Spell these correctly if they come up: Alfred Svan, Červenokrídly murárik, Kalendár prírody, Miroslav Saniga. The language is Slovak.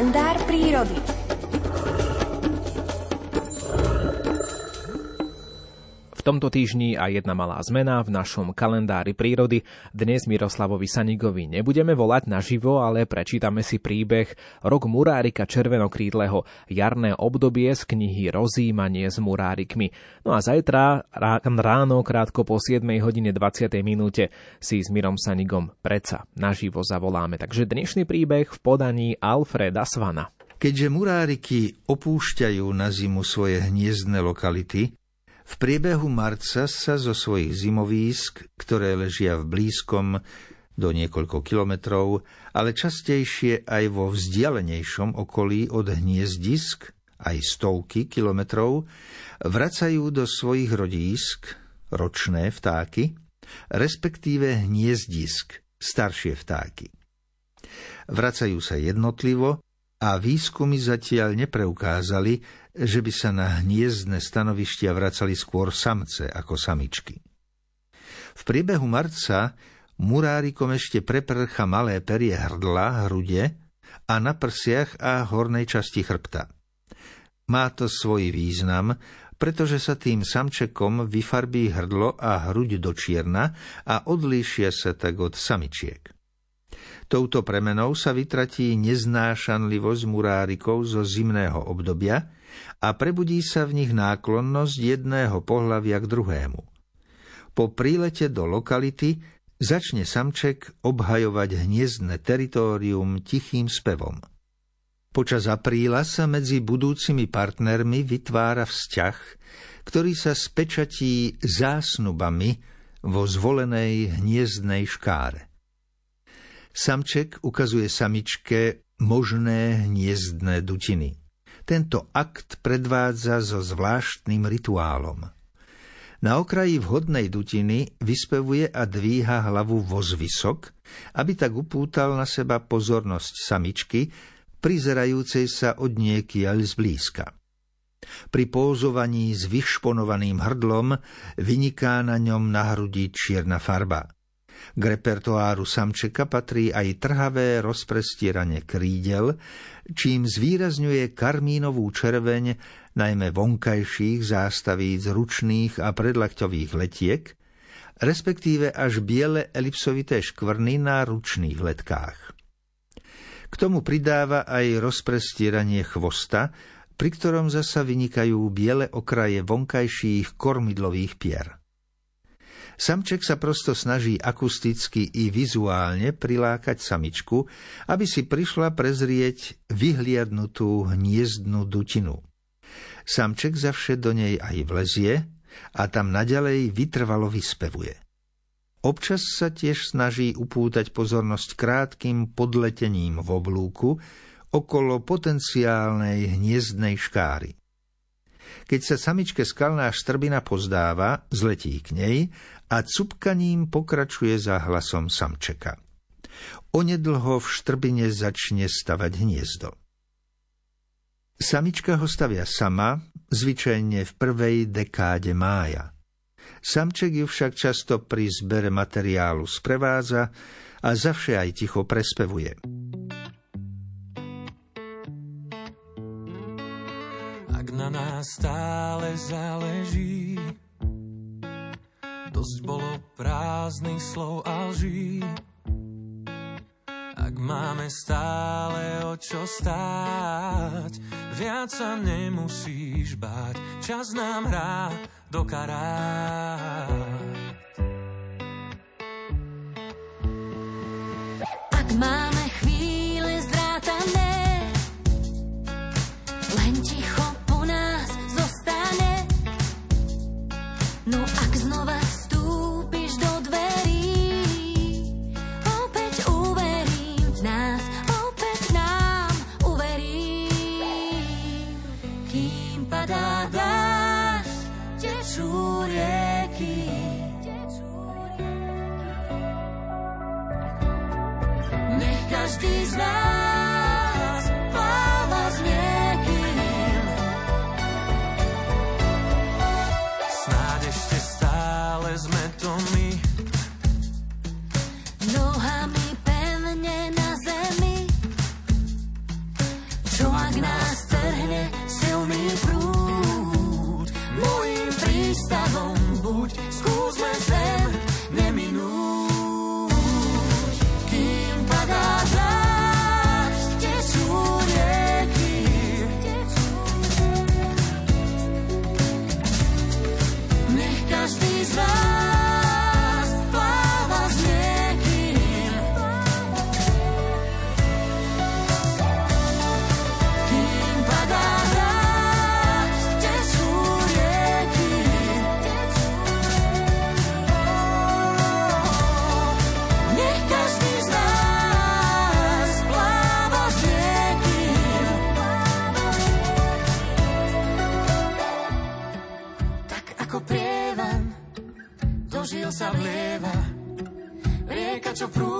Kalendár prírody. V tomto týždni aj jedna malá zmena v našom kalendári prírody. Dnes Miroslavovi Sanigovi nebudeme volať naživo, ale prečítame si príbeh Rok murárika červenokrídleho, jarné obdobie z knihy Rozumenie s murárikmi. No a zajtra ráno krátko po 7:20 si s Mirom Sanigom predsa naživo zavoláme. Takže dnešný príbeh v podaní Alfreda Svana. Keďže muráriky opúšťajú na zimu svoje hniezdné lokality, v priebehu marca sa zo svojich zimovísk, ktoré ležia v blízkom do niekoľko kilometrov, ale častejšie aj vo vzdialenejšom okolí od hniezdisk, aj stovky kilometrov, vracajú do svojich rodísk ročné vtáky, respektíve hniezdisk, staršie vtáky. Vracajú sa jednotlivo, a výskumy zatiaľ nepreukázali, že by sa na hniezdne stanovištia vracali skôr samce ako samičky. V priebehu marca murárikom ešte preprcha malé perie hrdla, hrude a na prsiach a hornej časti chrbta. Má to svoj význam, pretože sa tým samčekom vyfarbí hrdlo a hruď do čierna a odlíšia sa tak od samičiek. Touto premenou sa vytratí neznášanlivosť murárikov zo zimného obdobia a prebudí sa v nich náklonnosť jedného pohlavia k druhému. Po prílete do lokality začne samček obhajovať hniezdné teritórium tichým spevom. Počas apríla sa medzi budúcimi partnermi vytvára vzťah, ktorý sa spečatí zásnubami vo zvolenej hniezdnej škáre. Samček ukazuje samičke možné hniezdné dutiny. Tento akt predvádza so zvláštnym rituálom. Na okraji vhodnej dutiny vyspevuje a dvíha hlavu vozvysok, aby tak upútal na seba pozornosť samičky, prizerajúcej sa odniekiaľ zblízka. Pri pózovaní s vyšponovaným hrdlom vyniká na ňom na hrudi čierna farba. K repertoáru samčeka patrí aj trhavé rozprestieranie krídel, čím zvýrazňuje karmínovú červeň najmä vonkajších zástavíc ručných a predlakťových letiek, respektíve až biele elipsovité škvrny na ručných letkách. K tomu pridáva aj rozprestieranie chvosta, pri ktorom zasa vynikajú biele okraje vonkajších kormidlových pier. Samček sa prosto snaží akusticky i vizuálne prilákať samičku, aby si prišla prezrieť vyhliadnutú hniezdnú dutinu. Samček zavše do nej aj vlezie a tam naďalej vytrvalo vyspevuje. Občas sa tiež snaží upútať pozornosť krátkym podletením v oblúku okolo potenciálnej hniezdnej škáry. Keď sa samičke skalná štrbina pozdáva, zletí k nej a cupkaním pokračuje za hlasom samčeka. Onedlho v štrbine začne stavať hniezdo. Samička ho stavia sama, zvyčajne v prvej dekáde mája. Samček ju však často pri zbere materiálu sprevádza a zavše aj ticho prespevuje. Ak na nás stále záleží, dosť bolo prázdnych slov a lží. Ak máme stále o čo stáť, viac sa nemusíš báť, čas nám hrá do karát. Ak máme chvíle zdrátané, len ticho každý z nás pláva s niekým. Snáď ešte stále sme to my, nohami pevne na zemi, čo prúdi.